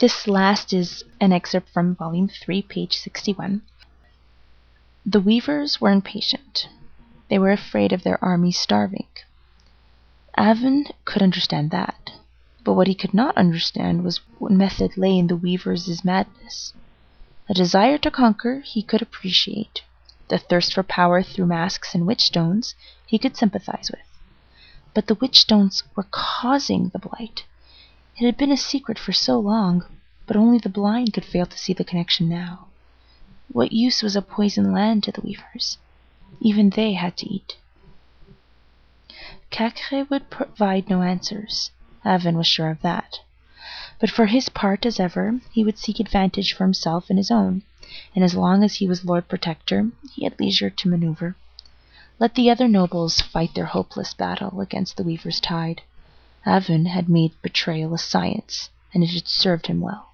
This last is an excerpt from Volume 3, page 61. The weavers were impatient. They were afraid of their army starving. Avon could understand that, but what he could not understand was what method lay in the weavers' madness. A desire to conquer he could appreciate. The thirst for power through masks and witch-stones he could sympathize with. But the witch-stones were causing the blight. It had been a secret for so long, but only the blind could fail to see the connection now. What use was a poisoned land to the weavers? Even they had to eat. Cacré would provide no answers. Avon was sure of that. But for his part, as ever, he would seek advantage for himself and his own, and as long as he was Lord Protector, he had leisure to maneuver. Let the other nobles fight their hopeless battle against the weavers' tide. Avon had made betrayal a science, and it had served him well.